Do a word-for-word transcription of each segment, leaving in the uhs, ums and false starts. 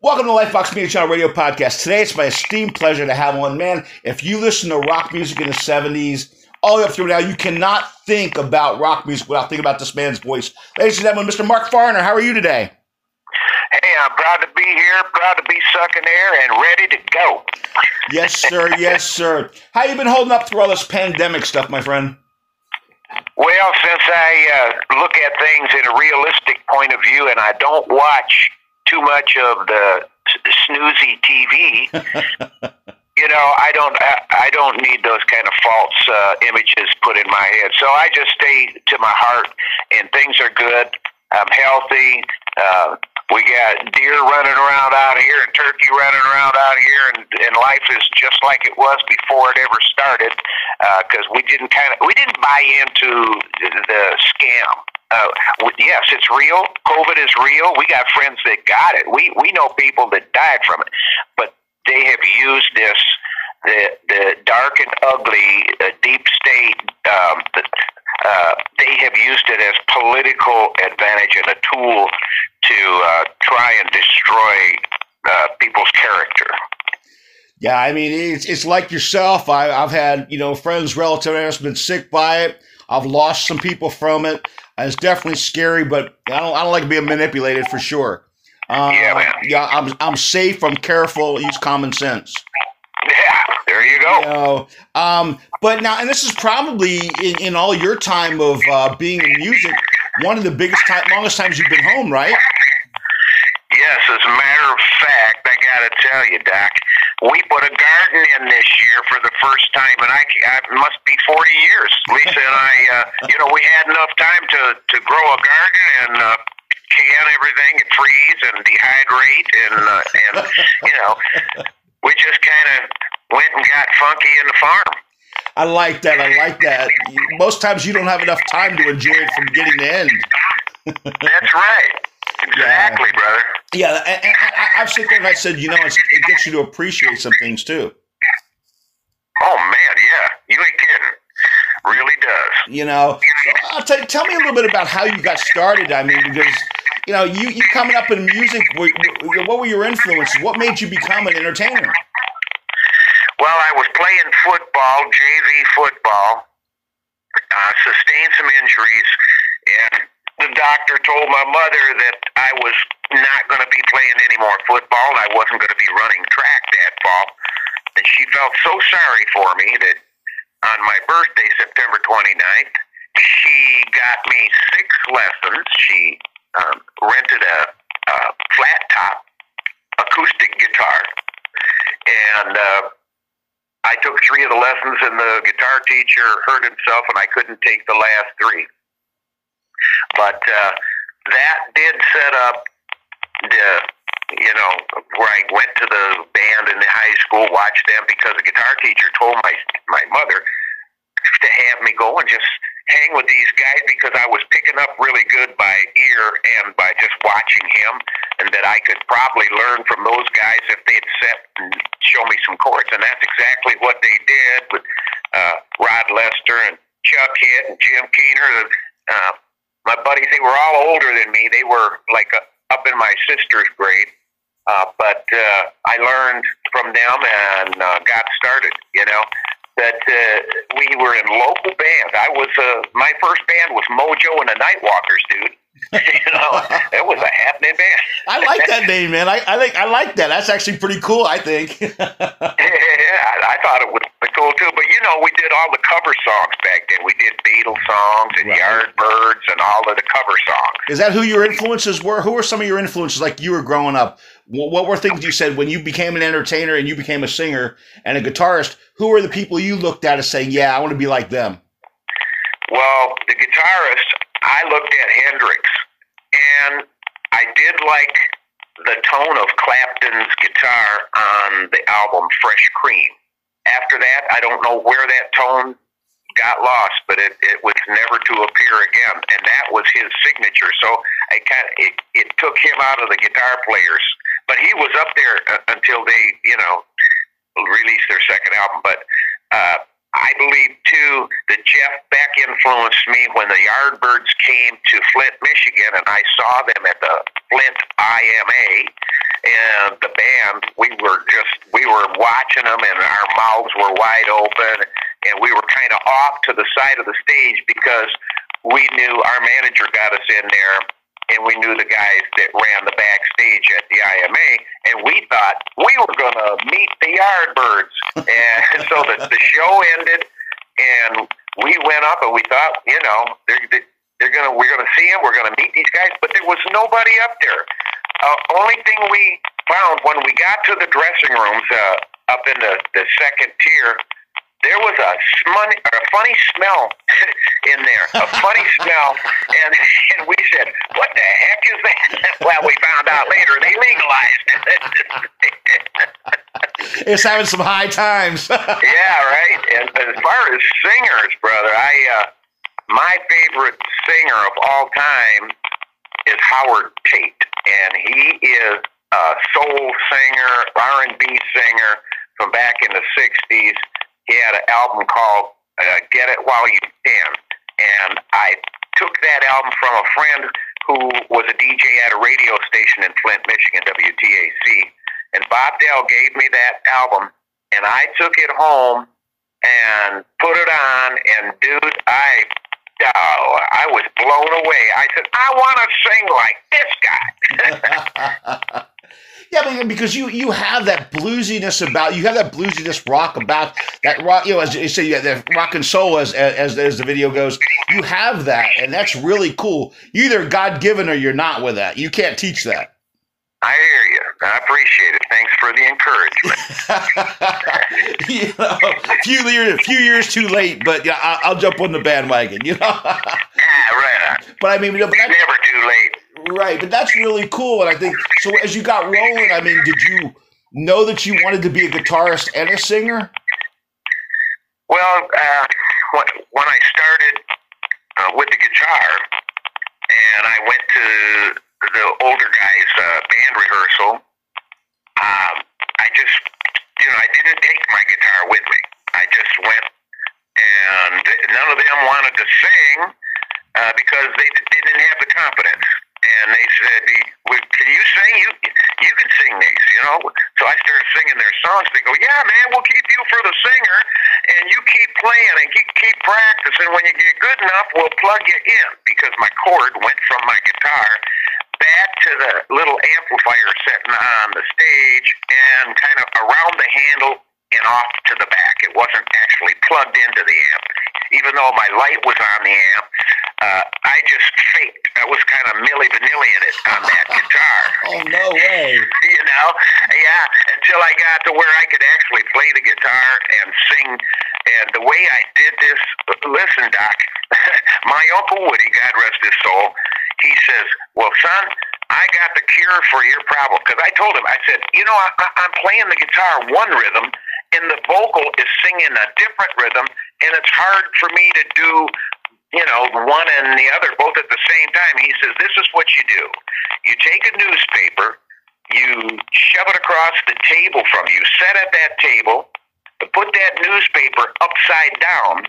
Welcome to Lifebox Media Channel Radio Podcast. Today it's my esteemed pleasure to have on, man, if you listen to rock music in the seventies, all the way up through now, you cannot think about rock music without thinking about this man's voice. Ladies and gentlemen, Mister Mark Farner, how are you today? Hey, I'm proud to be here, proud to be sucking air, and ready to go. Yes, sir, yes, sir. How you been holding up through all this pandemic stuff, my friend? Well, since I uh, look at things in a realistic point of view and I don't watch too much of the snoozy T V, you know, I don't, I don't need those kind of false uh, images put in my head. So I just stay to my heart, and things are good. I'm healthy. Uh, we got deer running around out here and turkey running around out here, and, and life is just like it was before it ever started. Because uh, we didn't kind of, we didn't buy into the scam. Uh, yes, it's real. COVID is real. We got friends that got it. We we know people that died from it, but they have used this the the dark and ugly uh, deep state. Um, the, uh, they have used it as political advantage and a tool to uh, try and destroy uh, people's character. Yeah, I mean, it's it's like yourself. I, I've had you know friends, relatives, been sick by it. I've lost some people from it. It's definitely scary, but I don't. I don't like being manipulated for sure. Um, yeah, man. Yeah, I'm. I'm safe. I'm careful. Use common sense. Yeah, there you go. You know, um, but now, and this is probably in, in all your time of uh, being in music, one of the biggest, time, longest times you've been home, right? Yes. As a matter of fact, I got to tell you, Doc, we put a garden in this year for the first time, and I, I must be forty years. Lisa and I, uh, you know, we had enough time to, to grow a garden and uh, can everything and freeze and dehydrate, and, uh, and you know, we just kind of went and got funky in the farm. I like that. I like that. Most times you don't have enough time to enjoy it from beginning to end. That's right. Exactly, yeah. Brother. Yeah, and, and I, I've said that, and I said, you know, it's, it gets you to appreciate some things, too. Oh, man, yeah. You ain't kidding. Really does. You know, so I'll tell, tell me a little bit about how you got started. I mean, because, you know, you, you coming up in music, what, what were your influences? What made you become an entertainer? Well, I was playing football, J V football, uh, sustained some injuries, and the doctor told my mother that I was not going to be playing any more football, and I wasn't going to be running track that fall. And she felt so sorry for me that on my birthday, September twenty-ninth, she got me six lessons. She um, rented a, a flat top acoustic guitar, and uh, I took three of the lessons, and the guitar teacher hurt himself, and I couldn't take the last three. But uh, that did set up the, you know, where I went to the band in the high school, watched them, because the guitar teacher told my my mother to have me go and just hang with these guys because I was picking up really good by ear and by just watching him, and that I could probably learn from those guys if they'd set and show me some chords. And that's exactly what they did with uh, Rod Lester and Chuck Hitt and Jim Keener. Uh, My buddies, they were all older than me. They were like a, up in my sister's grade. Uh, but uh, I learned from them and uh, got started, you know, that uh, we were in local bands. I was, uh, my first band was Mojo and the Nightwalkers, dude. You know, it was a happening band. I like that name, man. I, I think I like that. That's actually pretty cool, I think. Yeah, I, I thought it was cool too. But you know, we did all the cover songs back then. We did Beatles songs and right. Yardbirds and all of the cover songs. Is that who your influences were? Who were some of your influences? Like you were growing up, what were things you said when you became an entertainer and you became a singer and a guitarist? Who were the people you looked at and saying, "Yeah, I want to be like them"? Well, the guitarist. I looked at Hendrix, and I did like the tone of Clapton's guitar on the album Fresh Cream. After that, I don't know where that tone got lost, but it, it was never to appear again, and that was his signature. So I kind of, it, it took him out of the guitar players, but he was up there until they, you know, released their second album. But uh, I believe, too, that Jeff Beck influenced me when the Yardbirds came to Flint, Michigan, and I saw them at the Flint I M A, and uh, the band, we were just, we were watching them, and our mouths were wide open, and we were kind of off to the side of the stage because we knew our manager got us in there, and we knew the guys that ran the backstage at the I M A, and we thought we were going to meet the Yardbirds. And so the, the show ended, and we went up, and we thought, you know, they're, they're gonna, we're going to see them, we're going to meet these guys, but there was nobody up there. Uh, only thing we found when we got to the dressing rooms, uh, up in the, the second tier, there was a, smun- a funny smell in there, a funny smell, and, and we said, what the heck is that? Well, we found out later they legalized it. It's having some high times. Yeah, right? And as far as singers, brother, I uh, my favorite singer of all time is Howard Tate, and he is a soul singer, R and B singer from back in the sixties. He had an album called uh, Get It While You Can, and I took that album from a friend who was a D J at a radio station in Flint, Michigan, W T A C, and Bob Dell gave me that album, and I took it home and put it on, and dude, I... Oh, I was blown away. I said, I want to sing like this guy. Yeah, because you, you have that bluesiness about, you have that bluesiness rock about, that rock, you know, as you say, you have that rock and soul, as, as, as the video goes, you have that, and that's really cool. You're either God-given or you're not with that. You can't teach that. I hear you. I appreciate it. Thanks for the encouragement. You know, a few years, a few years too late, but yeah, I'll, I'll jump on the bandwagon. You know, yeah, right on. But I mean, you know, but it's never too late, right? But that's really cool, and I think so. As you got rolling, I mean, did you know that you wanted to be a guitarist and a singer? Well, uh, when I started uh, with the guitar, and I went to the older guys' uh, band rehearsal, um, I just, you know, I didn't take my guitar with me. I just went, and none of them wanted to sing uh, because they d- didn't have the confidence. And they said, can you sing? You you can sing these, you know? So I started singing their songs. They go, yeah, man, we'll keep you for the singer, and you keep playing and keep, keep practicing. When you get good enough, we'll plug you in, because my cord went from my guitar back to the little amplifier sitting on the stage and kind of around the handle and off to the back. It wasn't actually plugged into the amp. Even though my light was on the amp, uh, I just faked. I was kind of Milli Vanilli in it on that guitar. Oh, no way. You know? Yeah, until I got to where I could actually play the guitar and sing. And the way I did this, listen, Doc, my Uncle Woody, God rest his soul, he says, well, son, I got the cure for your problem. Because I told him, I said, you know, I, I'm playing the guitar one rhythm, and the vocal is singing a different rhythm, and it's hard for me to do, you know, one and the other both at the same time. He says, this is what you do. You take a newspaper, you shove it across the table from you, set at that table, put that newspaper upside down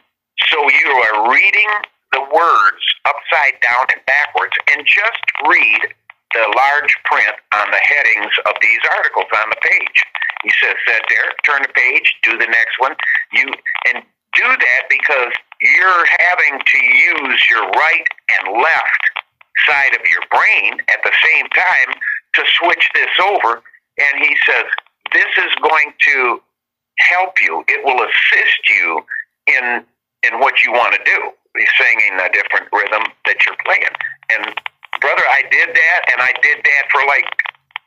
so you are reading the words upside down and backwards, and just read the large print on the headings of these articles on the page. He says, sit there, turn the page, do the next one. You and do that because you're having to use your right and left side of your brain at the same time to switch this over. And he says, this is going to help you. It will assist you in in what you want to do. He's singing a different rhythm that you're playing. And, brother, I did that, and I did that for like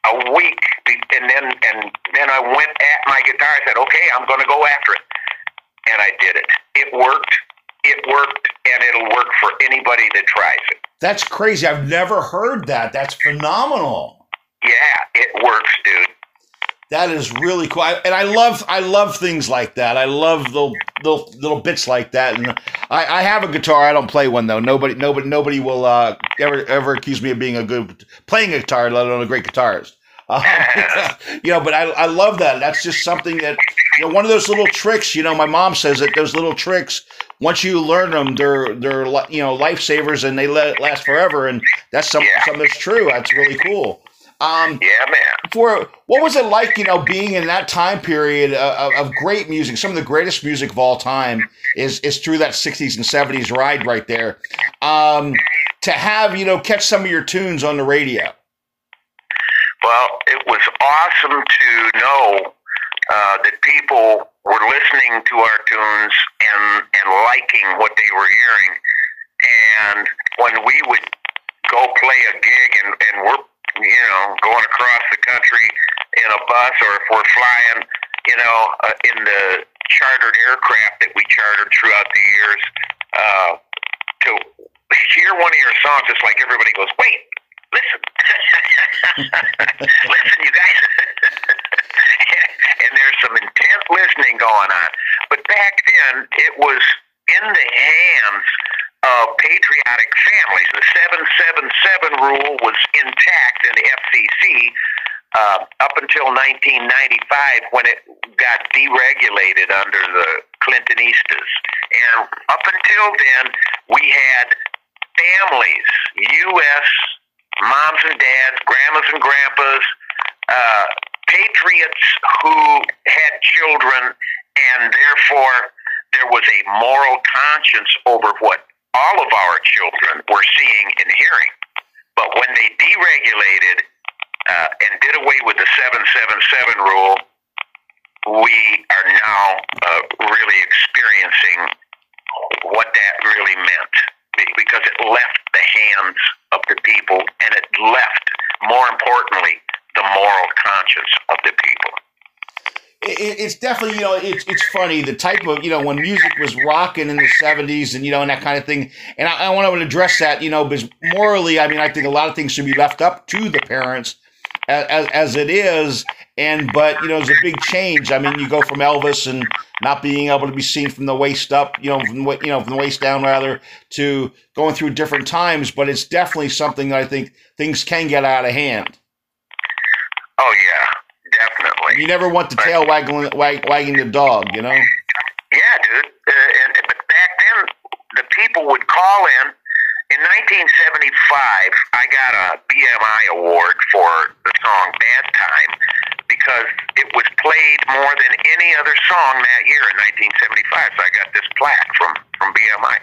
a week. And then and then I went at my guitar. I said, okay, I'm going to go after it. And I did it. It worked. It worked, and it'll work for anybody that tries it. That's crazy. I've never heard that. That's phenomenal. Yeah, it works, dude. That is really cool, I, and I love I love things like that. I love little little, little bits like that. And I, I have a guitar. I don't play one though. Nobody nobody nobody will uh, ever ever accuse me of being a good playing a guitar, let alone a great guitarist. Um, you know, but I I love that. That's just something that, you know, one of those little tricks. You know, my mom says that those little tricks, once you learn them, they're they're you know lifesavers, and they let it last forever. And that's something, yeah. something that's true. That's really cool. Um, yeah, man. For what was it like, you know, being in that time period of, of great music? Some of the greatest music of all time is is through that sixties and seventies ride right there. Um, to have, you know, catch some of your tunes on the radio. Well, it was awesome to know uh, that people were listening to our tunes and and liking what they were hearing. And when we would go play a gig, and, and we're, you know, going across the country in a bus, or if we're flying, you know, uh, in the chartered aircraft that we chartered throughout the years, uh, to hear one of your songs, it's like everybody goes, wait, listen, listen, you guys. And there's some intense listening going on. But back then, it was in the hands of patriotic families. The seven seven seven rule was intact in the F C C uh, up until nineteen ninety-five, when it got deregulated under the Clintonistas. And up until then, we had families, U S moms and dads, grandmas and grandpas, uh, patriots who had children, and therefore there was a moral conscience over what all of our children were seeing and hearing. But when they deregulated uh, and did away with the seven seven seven rule, we are now uh, really experiencing what that really meant, because it left the hands of the people, and it left, more importantly, the moral conscience of the people. It's definitely, you know, it's it's funny, the type of, you know, when music was rocking in the seventies and, you know, and that kind of thing. And I, I want to address that, you know, because morally, I mean, I think a lot of things should be left up to the parents as, as it is. And but, you know, it's a big change. I mean, you go from Elvis and not being able to be seen from the waist up, you know, from what, you know, from the waist down rather, to going through different times. But it's definitely something that I think things can get out of hand. Oh, yeah. Definitely. You never want the but, tail wagging, wag, wagging the dog, you know? Yeah, dude. Uh, and, but back then, the people would call in. In nineteen seventy-five, I got a B M I award for the song Bad Time, because it was played more than any other song that year in nineteen seventy-five. So I got this plaque from, from B M I.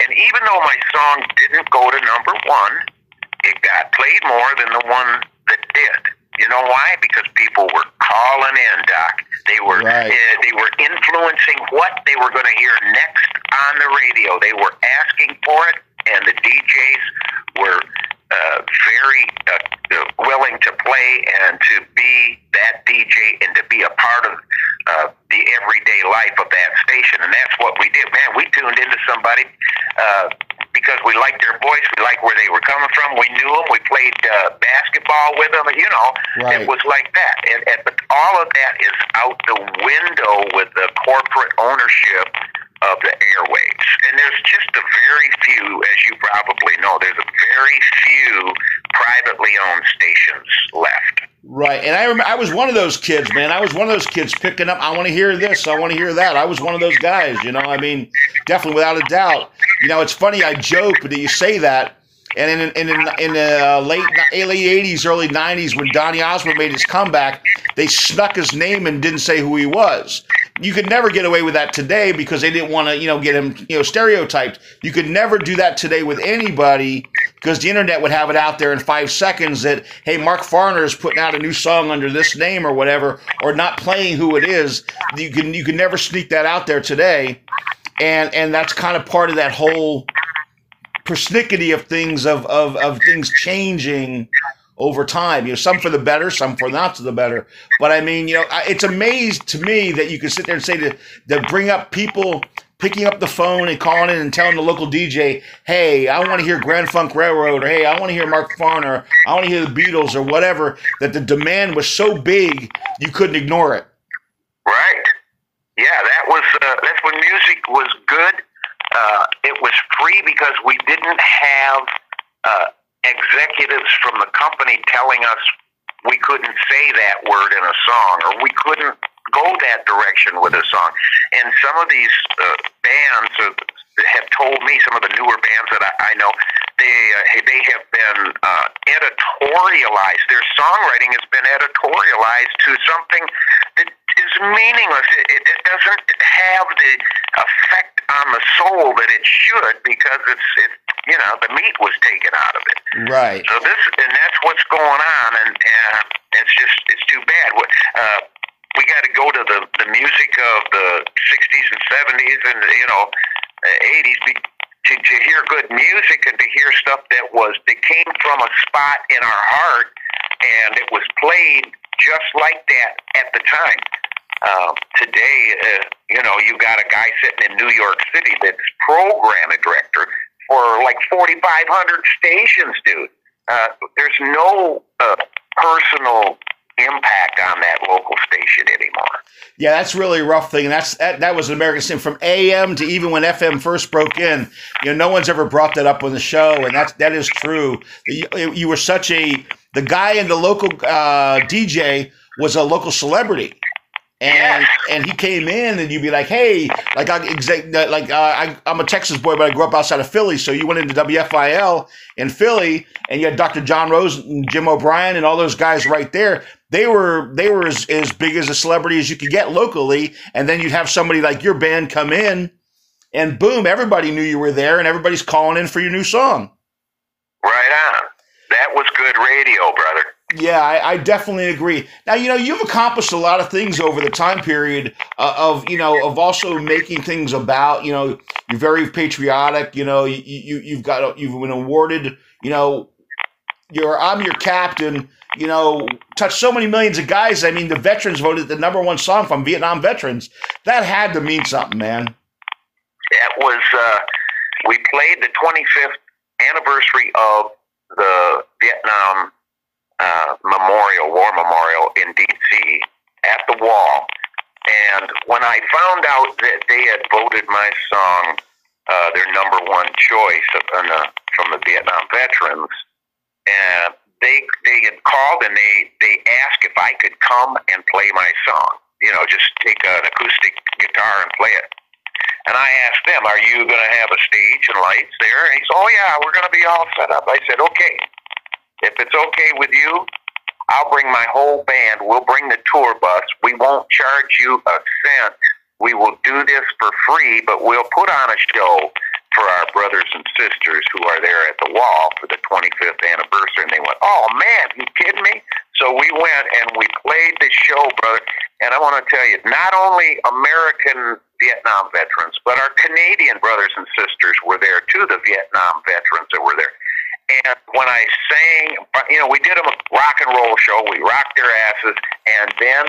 And even though my song didn't go to number one, it got played more than the one that did. You know why? Because people were calling in, Doc. They were right. uh, they were influencing what they were going to hear next on the radio. They were asking for it, and the D Js were uh, very uh, willing to play and to be that D J and to be a part of uh, the everyday life of that station. And that's what we did. Man, we tuned into somebody uh because we liked their voice, we liked where they were coming from, we knew them, we played uh, basketball with them, you know, right. It was like that. And, and but all of that is out the window with the corporate ownership of the airwaves. And there's just a very few, as you probably know, there's a very few privately owned stations left. Right, and I remember, I was one of those kids, man. I was one of those kids picking up, I want to hear this, I want to hear that. I was one of those guys, you know, I mean, definitely, without a doubt. You know, it's funny, I joke that you say that, and in, in, in, in the late, late eighties, early nineties, when Donny Osmond made his comeback, they snuck his name and didn't say who he was. You could never get away with that today, because they didn't want to, you know, get him, you know, stereotyped. You could never do that today with anybody, because the internet would have it out there in five seconds that, hey, Mark Farner is putting out a new song under this name or whatever, or not playing who it is. You can, you can never sneak that out there today. And and that's kind of part of that whole persnickety of things, of, of, of things changing over time. You know, some for the better, some for not to the better. But I mean, you know, it's amazed to me that you can sit there and say to, to bring up people picking up the phone and calling in and telling the local D J, hey, I want to hear Grand Funk Railroad, or hey, I want to hear Mark Farner, I want to hear the Beatles, or whatever, that the demand was so big you couldn't ignore it. Right. Yeah, that was uh, that's when music was good. Uh, it was free because we didn't have uh, executives from the company telling us we couldn't say that word in a song, or we couldn't go that direction with a song. And some of these uh, bands have told me, some of the newer bands that I, I know, they uh, they have been uh, editorialized. Their songwriting has been editorialized to something that is meaningless. It, it, it doesn't have the effect on the soul that it should, because it's it, you know, the meat was taken out of it. Right. So this, and that's what's going on, and uh, it's just it's too bad. What. Uh, We got to go to the, the music of the sixties and seventies and, you know, eighties to, to hear good music and to hear stuff that was that came from a spot in our heart, and it was played just like that at the time. Uh, today, uh, you know, you got a guy sitting in New York City that's program director for like forty-five hundred stations, dude. Uh, there's no uh, personal impact on that local station anymore. Yeah, that's really a rough thing. And that's that, that was an American sin from A M to even when F M first broke in. You know, no one's ever brought that up on the show, and that's that is true. You, you were such a the guy in the local uh, D J was a local celebrity, and yes. and he came in, and you'd be like, hey, like I like uh, I, I'm a Texas boy, but I grew up outside of Philly. So you went into W F I L in Philly, and you had Doctor John Rose and Jim O'Brien and all those guys right there. They were they were as, as big as a celebrity as you could get locally, and then you'd have somebody like your band come in, and boom, everybody knew you were there, and everybody's calling in for your new song. Right on. That was good radio, brother. Yeah, I, I definitely agree. Now, you know, you've accomplished a lot of things over the time period uh, of, you know, of also making things about, you know, you're very patriotic, you know, you, you, you've got, you've been awarded, you know, your I'm Your Captain, you know, touched so many millions of guys. I mean, the veterans voted the number one song from Vietnam veterans. That had to mean something, man. That was, uh, we played the twenty-fifth anniversary of the Vietnam uh, Memorial, War Memorial in D C at the Wall. And when I found out that they had voted my song uh, their number one choice from the, from the Vietnam veterans, and they they had called and they, they asked if I could come and play my song. You know, just take an acoustic guitar and play it. And I asked them, are you going to have a stage and lights there? And he said, oh, yeah, we're going to be all set up. I said, okay, if it's okay with you, I'll bring my whole band. We'll bring the tour bus. We won't charge you a cent. We will do this for free, but we'll put on a show for our brothers and sisters who are there at the Wall for the twenty-fifth anniversary. And they went, oh, man, you kidding me? So we went and we played the show, brother. And I want to tell you, not only American Vietnam veterans, but our Canadian brothers and sisters were there too, the Vietnam veterans that were there. And when I sang, you know, we did a rock and roll show. We rocked their asses. And then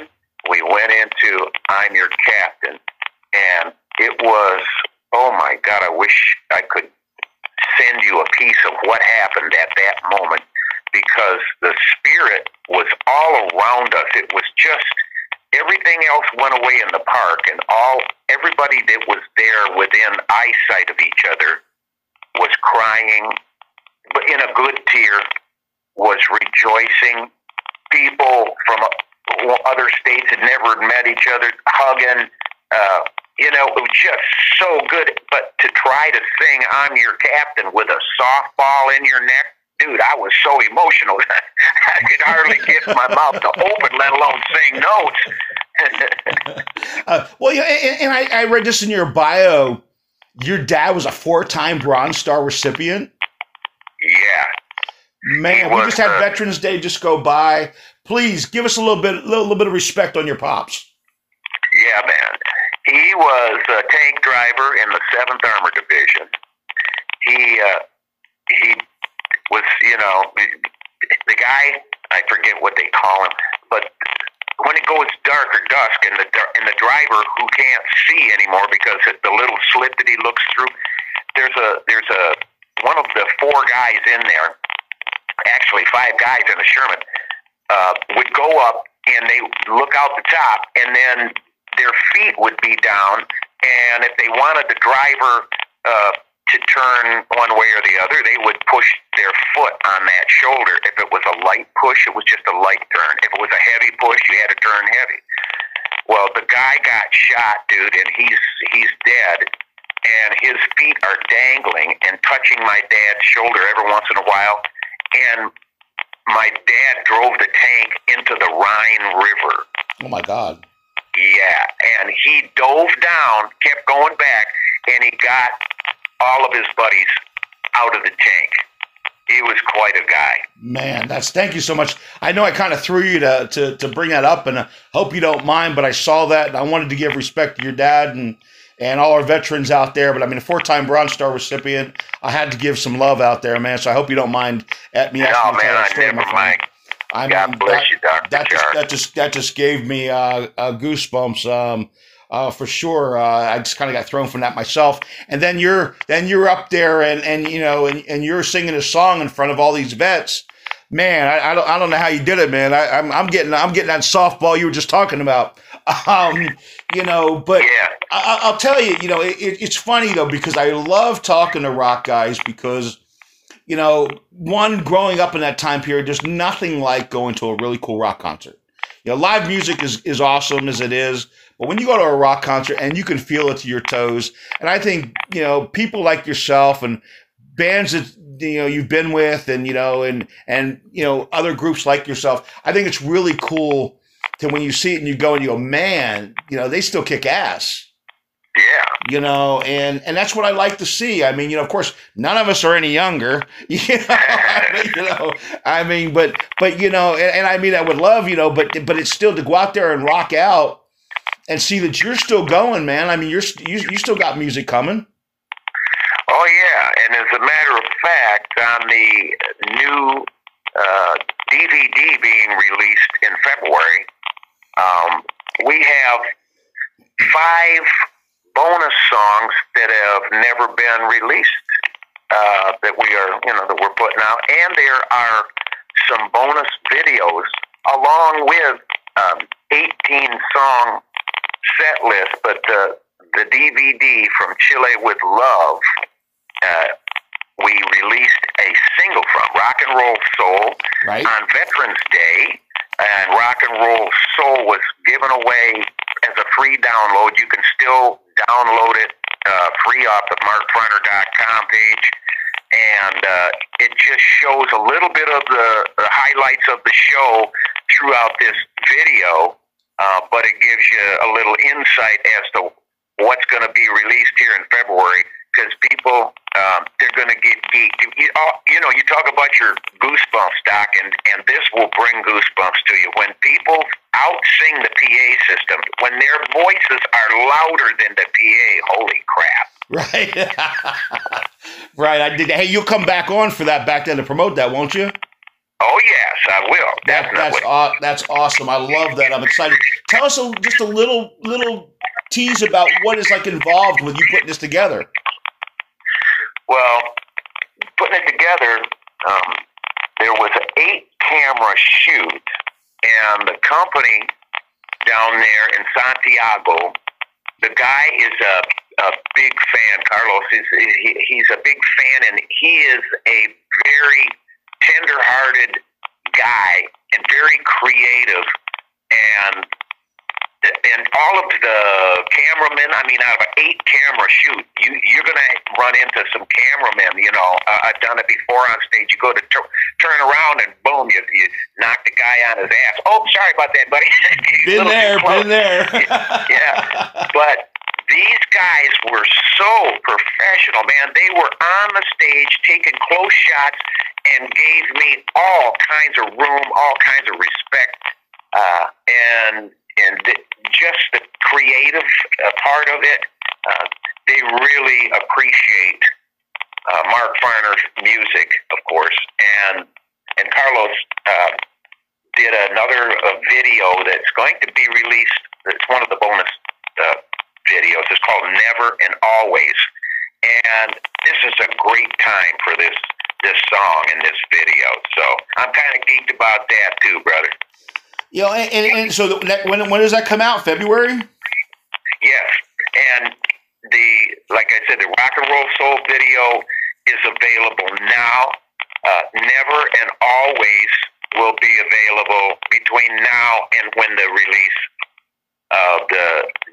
we went into I'm Your Captain. And it was... oh my God, I wish I could send you a piece of what happened at that moment, because the spirit was all around us. It was just, everything else went away in the park, and all everybody that was there within eyesight of each other was crying, but in a good tear, was rejoicing. People from other states had never met each other, hugging, uh, you know, it was just so good. But to try to sing I'm Your Captain with a softball in your neck, dude, I was so emotional. I could hardly get my mouth to open, let alone sing notes. uh, well, you know, and, and I, I read this in your bio. Your dad was a four-time Bronze Star recipient. Yeah. Man, was, we just had uh, Veterans Day just go by. Please give us a little bit, little, little bit of respect on your pops. Yeah, man. He was a tank driver in the seventh Armored Division. He uh, he was, you know, the guy, I forget what they call him, but when it goes dark or dusk and the, and the driver who can't see anymore because of the little slit that he looks through, there's a there's a one of the four guys in there, actually five guys in the Sherman, uh, would go up and they look out the top, and then their feet would be down, and if they wanted the driver uh, to turn one way or the other, they would push their foot on that shoulder. If it was a light push, it was just a light turn. If it was a heavy push, you had to turn heavy. Well, the guy got shot, dude, and he's he's dead. and his feet are dangling and touching my dad's shoulder every once in a while, and my dad drove the tank into the Rhine River. Oh, my God. Yeah, and he dove down, kept going back, and he got all of his buddies out of the tank. He was quite a guy. Man, that's thank you so much. I know I kind of threw you to, to, to bring that up, and I hope you don't mind, but I saw that, and I wanted to give respect to your dad and, and all our veterans out there. But, I mean, a four-time Bronze Star recipient, I had to give some love out there, man, so I hope you don't mind at me. No, asking man, I story, never mind. I God mean, bless that, you, Doctor That just, that, just, that just gave me uh, uh, goosebumps. Um, Uh, for sure, uh, I just kind of got thrown from that myself. And then you're then you're up there, and and you know, and, and you're singing a song in front of all these vets. Man, I, I don't I don't know how you did it, man. I, I'm I'm getting I'm getting that softball you were just talking about. Um, you know, but yeah. I, I'll tell you, you know, it, it, it's funny though, because I love talking to rock guys because, you know, one, growing up in that time period, there's nothing like going to a really cool rock concert. You know, live music is, is awesome as it is. But when you go to a rock concert and you can feel it to your toes, and I think, you know, people like yourself and bands that, you know, you've been with and, you know, and, and, you know, other groups like yourself, I think it's really cool to when you see it and you go and you go, man, you know, they still kick ass. Yeah. You know, and, and that's what I like to see. I mean, you know, of course, none of us are any younger, you know, I mean, you know, I mean, but, but, you know, and, and I mean, I would love, you know, but, but it's still to go out there and rock out and see that you're still going, man. I mean, you're you, you still got music coming. Oh yeah, and as a matter of fact, on the new uh, D V D being released in February, um, we have five bonus songs that have never been released uh, that we are, you know, that we're putting out, and there are some bonus videos along with um, eighteen song. Set list, but the the D V D From Chile with Love, uh, we released a single from Rock and Roll Soul right. on Veterans Day, and Rock and Roll Soul was given away as a free download. You can still download it uh, free off the Mark Farner dot com page, and uh, it just shows a little bit of the, the highlights of the show throughout this video. Uh, but it gives you a little insight as to what's going to be released here in February, because people, um, they're going to get geeked. You, you know, you talk about your goosebumps, Doc, and, and this will bring goosebumps to you. When people out-sing the P A system, when their voices are louder than the P A, holy crap. Right. Right. I did. Hey, you'll come back on for that back then to promote that, won't you? Oh, yes, I will. That, that's aw- that's awesome. I love that. I'm excited. Tell us a, just a little little tease about what is like involved with you putting this together. Well, putting it together, um, there was an eight camera shoot, and the company down there in Santiago, the guy is a, a big fan. Carlos, he's, he, he's a big fan, and he is a very tender-hearted guy and very creative, and and all of the cameramen. I mean, out of an eight camera shoot, you you're gonna run into some cameramen. You know, uh, I've done it before on stage. You go to t- turn around and boom, you you knock the guy on his ass. Oh, sorry about that, buddy. Been there, been there. Yeah, but these guys were so professional, man. They were on the stage taking close shots and gave me all kinds of room, all kinds of respect, uh, and and th- just the creative uh, part of it. Uh, they really appreciate uh, Mark Farner's music, of course, and and Carlos uh, did another uh, video that's going to be released. It's one of the bonus uh, videos. It's called Never and Always, and this is a great time for this. this song in this video. So I'm kind of geeked about that too, brother. You know, and, and, and so that, when, when does that come out? February? Yes. And the, like I said, the Rock and Roll Soul video is available now. Uh, Never and Always will be available between now and when the release of the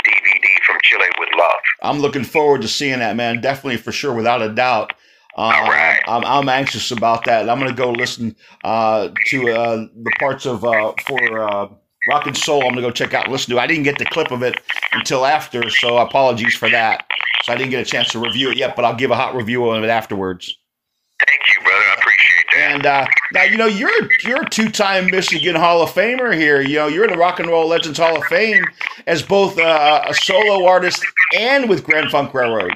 D V D from Chile would love. I'm looking forward to seeing that, man. Definitely, for sure, without a doubt. Um, All right. I'm, I'm anxious about that. I'm going to go listen uh, to uh, the parts of uh, for uh, Rock and Soul. I'm going to go check out, listen to. I didn't get the clip of it until after, so apologies for that. So I didn't get a chance to review it yet, but I'll give a hot review of it afterwards. Thank you, brother. I appreciate that. And uh, now, you know, you're you're a two-time Michigan Hall of Famer here. You know, you're in the Rock and Roll Legends Hall of Fame as both uh, a solo artist and with Grand Funk Railroad.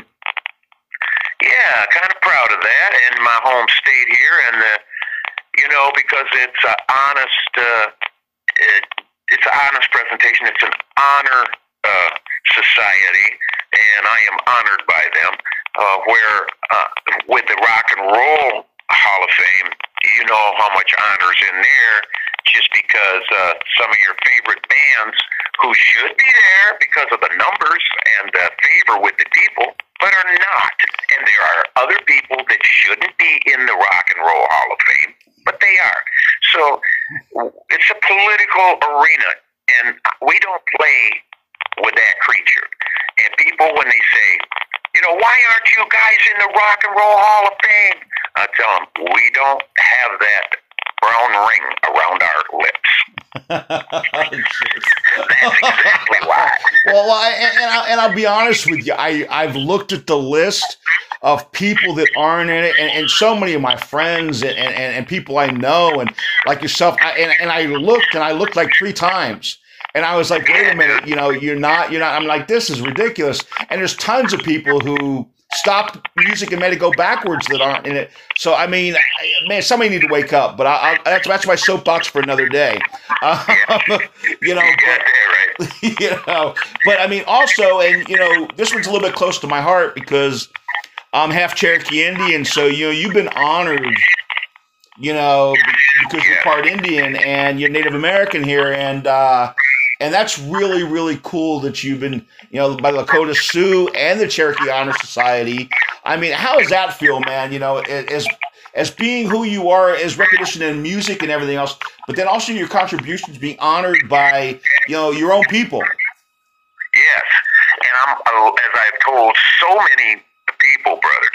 Yeah, kind of proud of that, and my home state here, and uh, you know, because it's an honest, uh, it, it's an honest presentation. It's an honor uh, society, and I am honored by them. Uh, where uh, with the Rock and Roll Hall of Fame, you know how much honor's in there, just because uh, some of your favorite bands who should be there because of the numbers and uh, favor with the people, but are not. And there are other people that shouldn't be in the Rock and Roll Hall of Fame, but they are. So it's a political arena, and we don't play with that creature. And people, when they say, you know, why aren't you guys in the Rock and Roll Hall of Fame? I tell them, we don't have that brown ring around our lips. That's exactly why. Well, I, and, and, I, and I'll be honest with you. I, I've looked at the list of people that aren't in it, and, and so many of my friends and, and, and people I know, and like yourself, I, and, and I looked, and I looked like three times. And I was like, wait a minute, you know, you're not, you're not. I'm like, this is ridiculous. And there's tons of people who stopped music and made it go backwards that aren't in it. So, I mean, man, somebody need to wake up. But I, I, that's, that's my soapbox for another day. Um, you know, but, you know, but I mean, also, and, you know, this one's a little bit close to my heart because I'm half Cherokee Indian. So, you know, you've been honored, you know, because you're part Indian and you're Native American here. And, uh, And that's really, really cool that you've been, you know, by Lakota Sioux and the Cherokee Honor Society. I mean, how does that feel, man? You know, as as being who you are, as recognition in music and everything else, but then also your contributions being honored by, you know, your own people. Yes, and I'm, as I've told so many people, brother,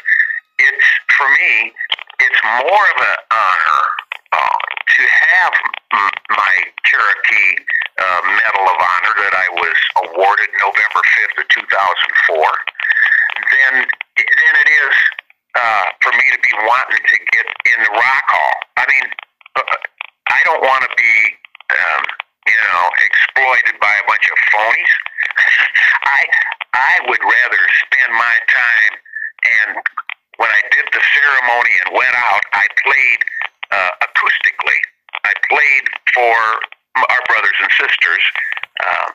it's for me, it's more of an honor uh, to have my Cherokee Uh, Medal of Honor that I was awarded November fifth of two thousand four, then then it is uh, for me to be wanting to get in the Rock Hall. I mean, I don't want to be, um, you know, exploited by a bunch of phonies. I I would rather spend my time, and when I did the ceremony and went out, I played uh, acoustically. I played for our brothers and sisters, uh,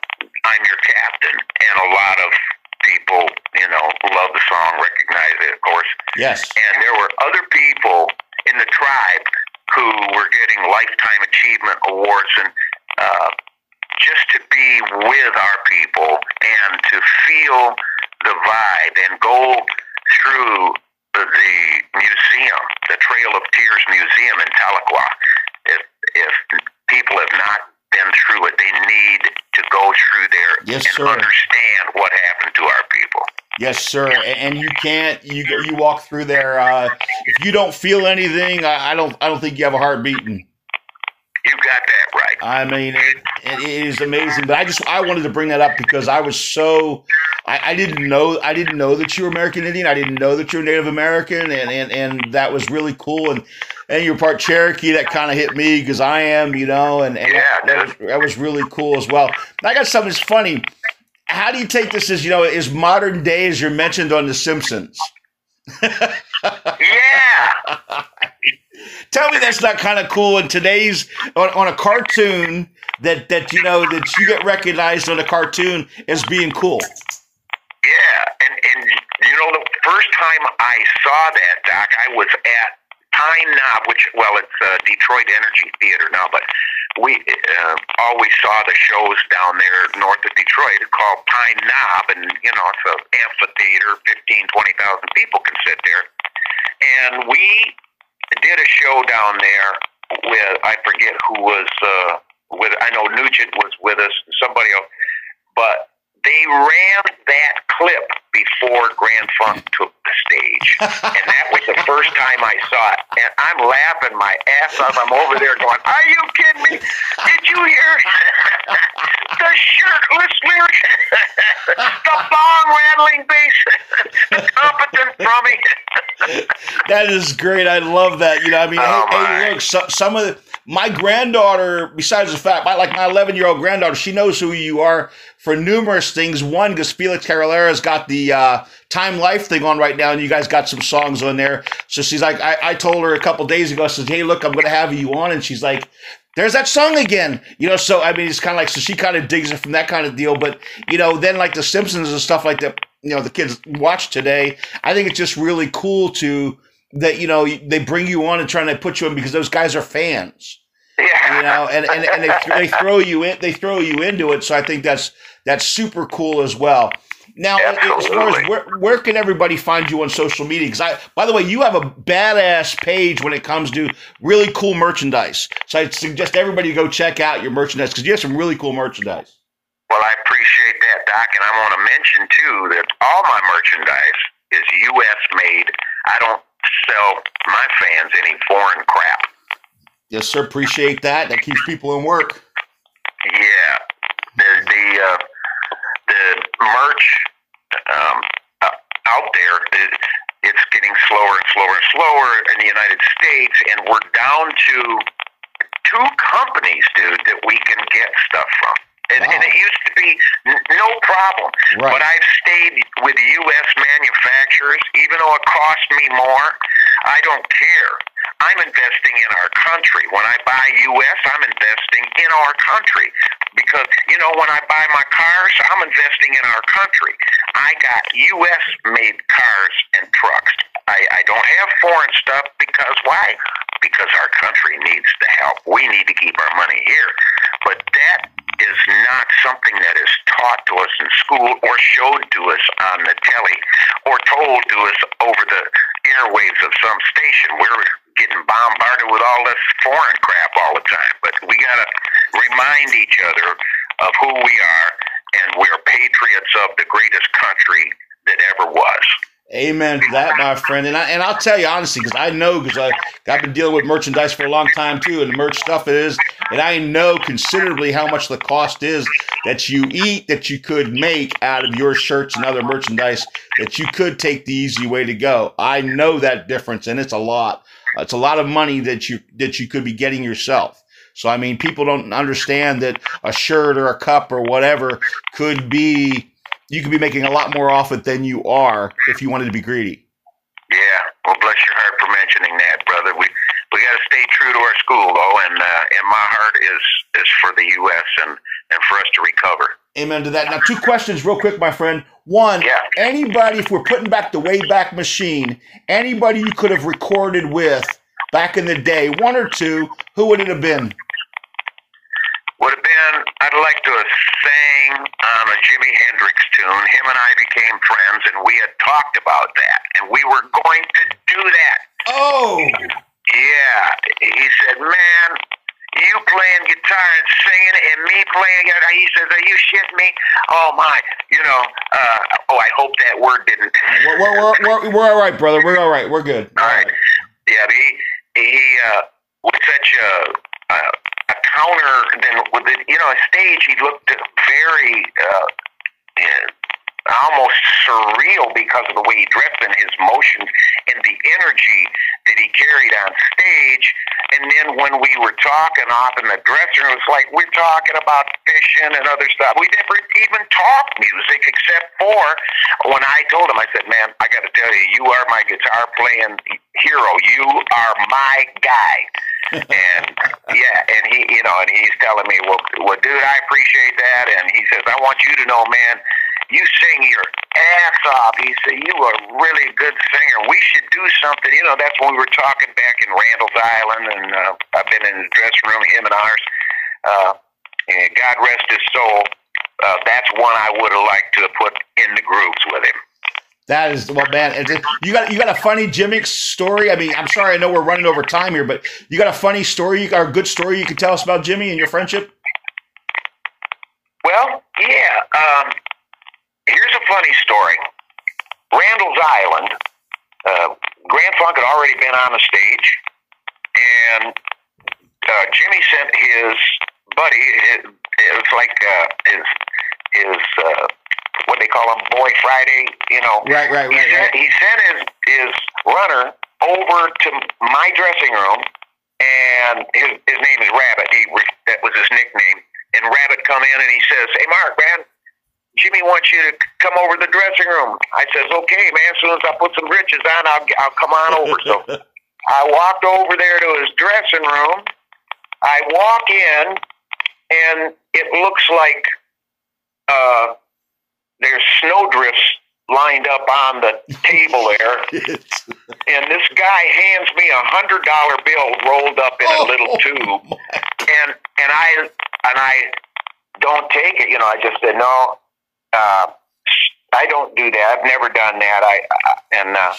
I'm Your Captain, and a lot of people, you know, love the song, recognize it, of course. Yes. And there were other people in the tribe who were getting lifetime achievement awards, and uh, just to be with our people and to feel the vibe and go through the museum, the Trail of Tears Museum in Tahlequah. If, if people have not been through it, they need to go through there yes, and sir. Understand what happened to our people. Yes, sir. And you can't. You you walk through there. Uh, if you don't feel anything, I, I don't. I don't think you have a heart beating. You got that right. I mean, it, it is amazing. But I just I wanted to bring that up because I was so I, I didn't know I didn't know that you were American Indian. I didn't know that you were Native American, and and and that was really cool. And. And you're part Cherokee. That kind of hit me because I am, you know, and, and yeah, that, was, that was really cool as well. And I got something that's funny. How do you take this as, you know, as modern day as you're mentioned on The Simpsons? Yeah. Tell me that's not kind of cool in today's, on, on a cartoon that, that, you know, that you get recognized on a cartoon as being cool. Yeah. And, and you know, the first time I saw that, Doc, I was at Pine Knob, which, well, it's uh, Detroit Energy Theater now, but we uh, always saw the shows down there north of Detroit called Pine Knob, and, you know, it's an amphitheater, fifteen, twenty thousand people can sit there. And we did a show down there with, I forget who was uh, with, I know Nugent was with us, somebody else, but they ran that Grand Funk took the stage, and that was the first time I saw it. And I'm laughing my ass off. I'm over there going, "Are you kidding me? Did you hear the shirtless lyrics, the bong rattling bass, the competent drumming?" That is great. I love that. You know, I mean, oh, hey, hey, look, so, some of the, my granddaughter, besides the fact, my, like my eleven-year-old granddaughter, she knows who you are for numerous things. One, because Felix Carolera's got the uh, Time Life thing on right now, and you guys got some songs on there. So she's like, I, I told her a couple days ago, I said, "Hey, look, I'm going to have you on," and she's like, "There's that song again," you know. So I mean, it's kind of like, so she kind of digs it from that kind of deal. But you know, then like The Simpsons and stuff like that, you know, the kids watch today. I think it's just really cool to that, you know, they bring you on and trying to put you in because those guys are fans, yeah. You know, and and, and they, they throw you in, they throw you into it. So I think that's that's super cool as well. Now, as far as where, where can everybody find you on social media? Because I, by the way, you have a badass page when it comes to really cool merchandise. So I suggest everybody go check out your merchandise because you have some really cool merchandise. Well, I appreciate that, Doc. And I want to mention, too, that all my merchandise is U S made. I don't sell my fans any foreign crap. Yes, sir. Appreciate that. That keeps people in work. Yeah. There's the... Uh, The merch um, out there, it, it's getting slower and slower and slower in the United States, and we're down to two companies, dude, that we can get stuff from. And, wow. and it used to be n- no problem. Right. But I've stayed with U S manufacturers, even though it cost me more. I don't care. I'm investing in our country. When I buy U S, I'm investing in our country. Because, you know, when I buy my cars, I'm investing in our country. I got U S-made cars and trucks. I, I don't have foreign stuff because why? Because our country needs the help. We need to keep our money here. But that is not something that is taught to us in school or showed to us on the telly or told to us over the airwaves of some station. We're getting bombarded with all this foreign crap all the time. But we got to remind each other of who we are, and we're patriots of the greatest country that ever was. Amen to that, my friend. And, I, and I'll tell you honestly, because I know, because I've been dealing with merchandise for a long time, too, and the merch stuff is, and I know considerably how much the cost is that you eat, that you could make out of your shirts and other merchandise, that you could take the easy way to go. I know that difference, and it's a lot. It's a lot of money that you that you could be getting yourself. So, I mean, people don't understand that a shirt or a cup or whatever could be, you could be making a lot more off it than you are if you wanted to be greedy. Yeah. Well, bless your heart for mentioning that, brother. We we got to stay true to our school, though, and uh, and my heart is is for the U S and, and for us to recover. Amen to that. Now, two questions real quick, my friend. One, yeah. Anybody, if we're putting back the Wayback Machine, anybody you could have recorded with back in the day, one or two, who would it have been? Would have been, I'd like to have sang on a Jimi Hendrix tune. Him and I became friends, and we had talked about that, and we were going to do that. Oh! Yeah. He said, "Man, you playing guitar and singing and me playing guitar." He says, "Are you shitting me? Oh, my." You know, uh, oh, I hope that word didn't. We're, we're, we're, we're, we're all right, brother. We're all right. We're good. All, all right. right. Yeah, but he, he uh, was such a... Uh, A counter than with the, you know, a stage. He looked very uh, almost surreal because of the way he dressed and his motions and the energy that he carried on stage. And then when we were talking off in the dressing room, it was like we're talking about fishing and other stuff. We never even talked music except for when I told him, I said, "Man, I got to tell you, you are my guitar playing hero. You are my guy." And yeah, and he, you know, and he's telling me, well, well, dude, I appreciate that. And he says, "I want you to know, man, you sing your ass off." He said, "You are a really good singer. We should do something." You know, that's when we were talking back in Randall's Island, and uh, I've been in the dressing room, him and ours. Uh, and God rest his soul. Uh, that's one I would have liked to have put in the grooves with him. That is, well, man, you got you got a funny Jimi story. I mean, I'm sorry, I know we're running over time here, but you got a funny story, you got a good story you can tell us about Jimi and your friendship? Well, yeah. Um, here's a funny story. Randall's Island, uh, Grand Funk had already been on the stage, and uh, Jimmy sent his buddy, his, it was like uh, his, his uh, what they call him, Boy Friday, you know. Right, right, right. He sent, right. He sent his, his runner over to my dressing room, and his, his name is Rabbit. He, that was his nickname. And Rabbit come in and he says, "Hey, Mark, man, Jimmy wants you to come over to the dressing room." I says, "Okay, man, as soon as I put some britches on, I'll, I'll come on over." So I walked over there to his dressing room. I walk in, and it looks like uh, there's snowdrifts lined up on the table there. And this guy hands me a one hundred dollar bill rolled up in oh, a little tube. And, and, I, and I don't take it. You know, I just said, no. Uh, I don't do that. I've never done that. I, I and uh,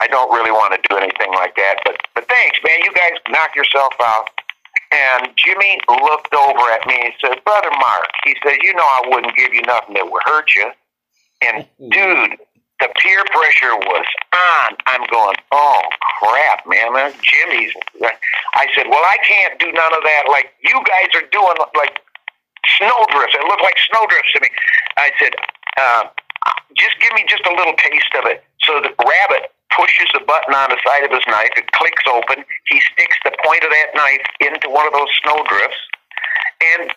I don't really want to do anything like that. But but thanks, man. You guys knock yourself out. And Jimmy looked over at me and said, "Brother Mark," he said, "you know I wouldn't give you nothing that would hurt you." And dude, the peer pressure was on. I'm going, oh crap, man. Jimmy's. I said, well, I can't do none of that. Like you guys are doing, like. Snowdrifts. It looked like snowdrifts to me. I said, uh, just give me just a little taste of it. So the Rabbit pushes the button on the side of his knife. It clicks open. He sticks the point of that knife into one of those snowdrifts and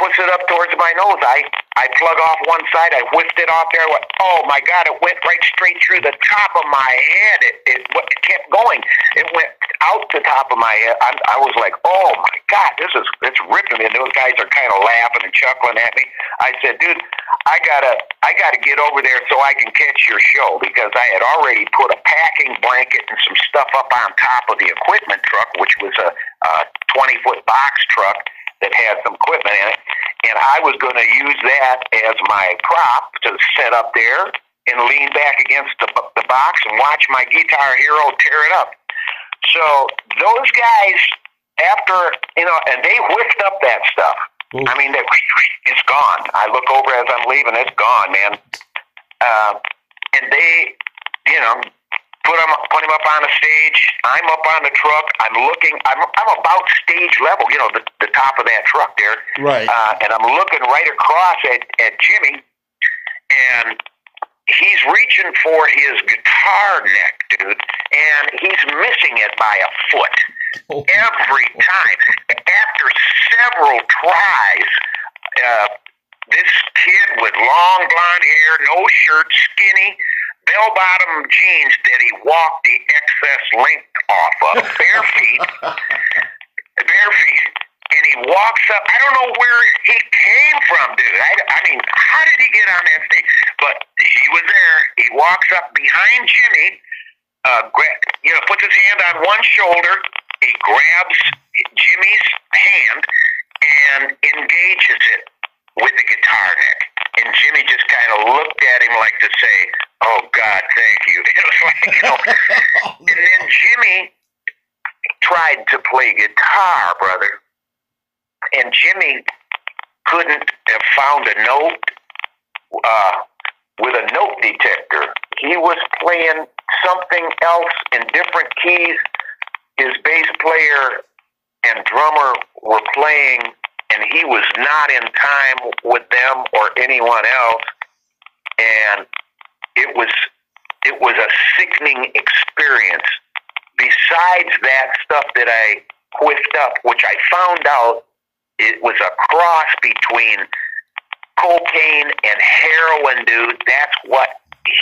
puts it up towards my nose. I, I plug off one side. I whiffed it off there. I went, oh, my God, it went right straight through the top of my head. It, it, it kept going. It went out the top of my head. I, I was like, oh, my God, this is it's ripping me. And those guys are kind of laughing and chuckling at me. I said, dude, I gotta, I gotta get over there so I can catch your show, because I had already put a packing blanket and some stuff up on top of the equipment truck, which was a twenty-foot box truck that had some equipment in it, and I was going to use that as my prop to set up there and lean back against the, the box and watch my guitar hero tear it up. So those guys, after, you know, and they whiffed up that stuff. Mm. I mean, they, it's gone. I look over as I'm leaving, it's gone, man. Uh, and they, you know, Put him, put him up on the stage. I'm up on the truck. I'm looking. I'm, I'm about stage level, you know, the, the top of that truck there. Right. Uh, and I'm looking right across at, at Jimmy, and he's reaching for his guitar neck, dude, and he's missing it by a foot oh. every time. After several tries, uh, this kid with long blonde hair, no shirt, skinny, bell-bottom jeans that he walked the excess length off of, bare feet, bare feet, and he walks up. I don't know where he came from, dude. I, I mean, how did he get on that stage? But he was there. He walks up behind Jimmy, uh, you know, puts his hand on one shoulder. He grabs Jimmy's hand and engages it with the guitar neck. And Jimmy just kind of looked at him like to say, oh, God, thank you. It was like, you know. And then Jimmy tried to play guitar, brother. And Jimmy couldn't have found a note uh, with a note detector. He was playing something else in different keys. His bass player and drummer were playing, and he was not in time with them or anyone else. And it was it was a sickening experience. Besides that stuff that I whiffed up, which I found out it was a cross between cocaine and heroin, dude. That's what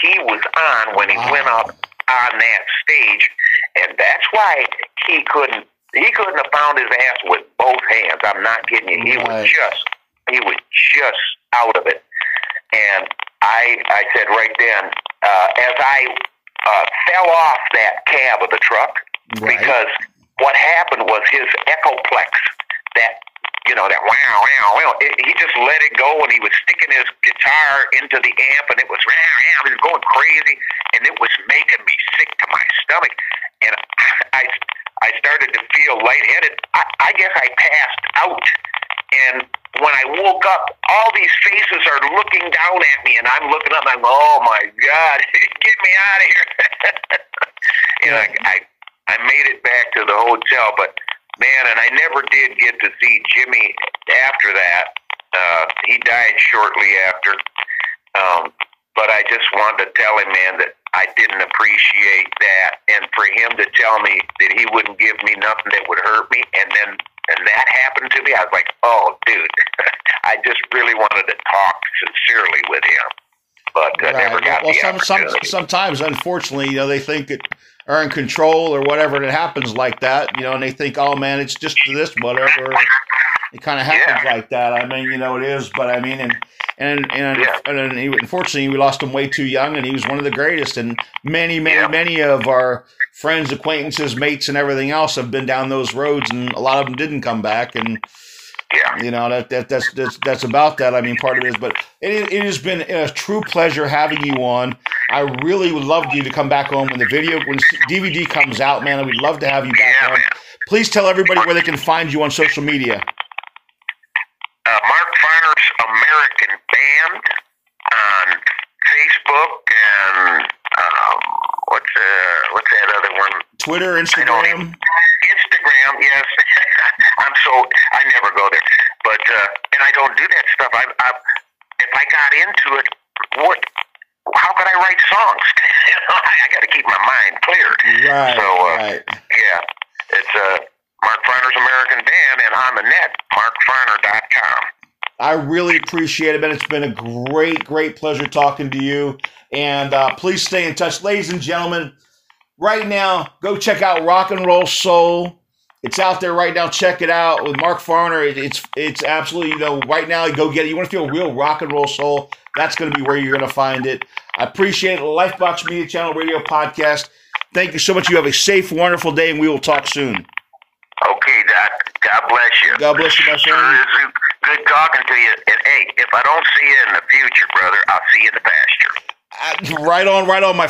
he was on when he wow. went up on that stage, and that's why he couldn't he couldn't have found his ass with both hands. I'm not kidding you. He right. was just he was just out of it. And I, I said right then, uh, as I uh, fell off that cab of the truck, right. because what happened was his echoplex, that, you know, that wow, wow, wow, it, he just let it go, and he was sticking his guitar into the amp, and it was, wow, wow, he was going crazy, and it was making me sick to my stomach. And I, I started to feel lightheaded. I, I guess I passed out and when I woke up, all these faces are looking down at me, and I'm looking up, and I'm, oh, my God, get me out of here. And I, I, I made it back to the hotel, but, man, and I never did get to see Jimmy after that. Uh, he died shortly after. Um, but I just wanted to tell him, man, that I didn't appreciate that. And for him to tell me that he wouldn't give me nothing that would hurt me, and then and that happened to me, I was like, oh, dude, I just really wanted to talk sincerely with him, but I right. never got well, the well, some, opportunity. Some, sometimes, unfortunately, you know, they think that are in control or whatever, and it happens like that, you know, and they think, oh, man, it's just this, whatever. It kind of happens yeah. like that. I mean, you know, it is, but I mean, and and and, yeah. and he, unfortunately, we lost him way too young, and he was one of the greatest, and many, many, yeah. many of our friends, acquaintances, mates, and everything else have been down those roads, and a lot of them didn't come back, and yeah. you know, that, that that's, that's that's about that. I mean, part of it is, but it, it has been a true pleasure having you on. I really would love you to come back on when the video, when D V D comes out, man. I would love to have you back yeah, on. Man. Please tell everybody where they can find you on social media. Uh, Mark Farner's American Band on Facebook, and um, what's uh, what's that other one? Twitter, Instagram. Even, Instagram, yes. I'm so I never go there, but uh, and I don't do that stuff. I, I if I got into it, what? How could I write songs? I got to keep my mind clear. Right. So uh, right. yeah, it's a. Uh, Mark Farner's American Band, and on the net, Mark Farner dot com. I really appreciate it, man. It's been a great, great pleasure talking to you. And uh, please stay in touch. Ladies and gentlemen, right now, go check out Rock and Roll Soul. It's out there right now. Check it out with Mark Farner. It, it's it's absolutely, you know, right now, go get it. You want to feel real rock and roll soul, that's going to be where you're going to find it. I appreciate it. Lifebox Media Channel Radio Podcast. Thank you so much. You have a safe, wonderful day, and we will talk soon. Okay, Doc. God bless you. God bless you, my friend. Good talking to you. And, hey, if I don't see you in the future, brother, I'll see you in the pasture. Uh, right on, right on, my friend.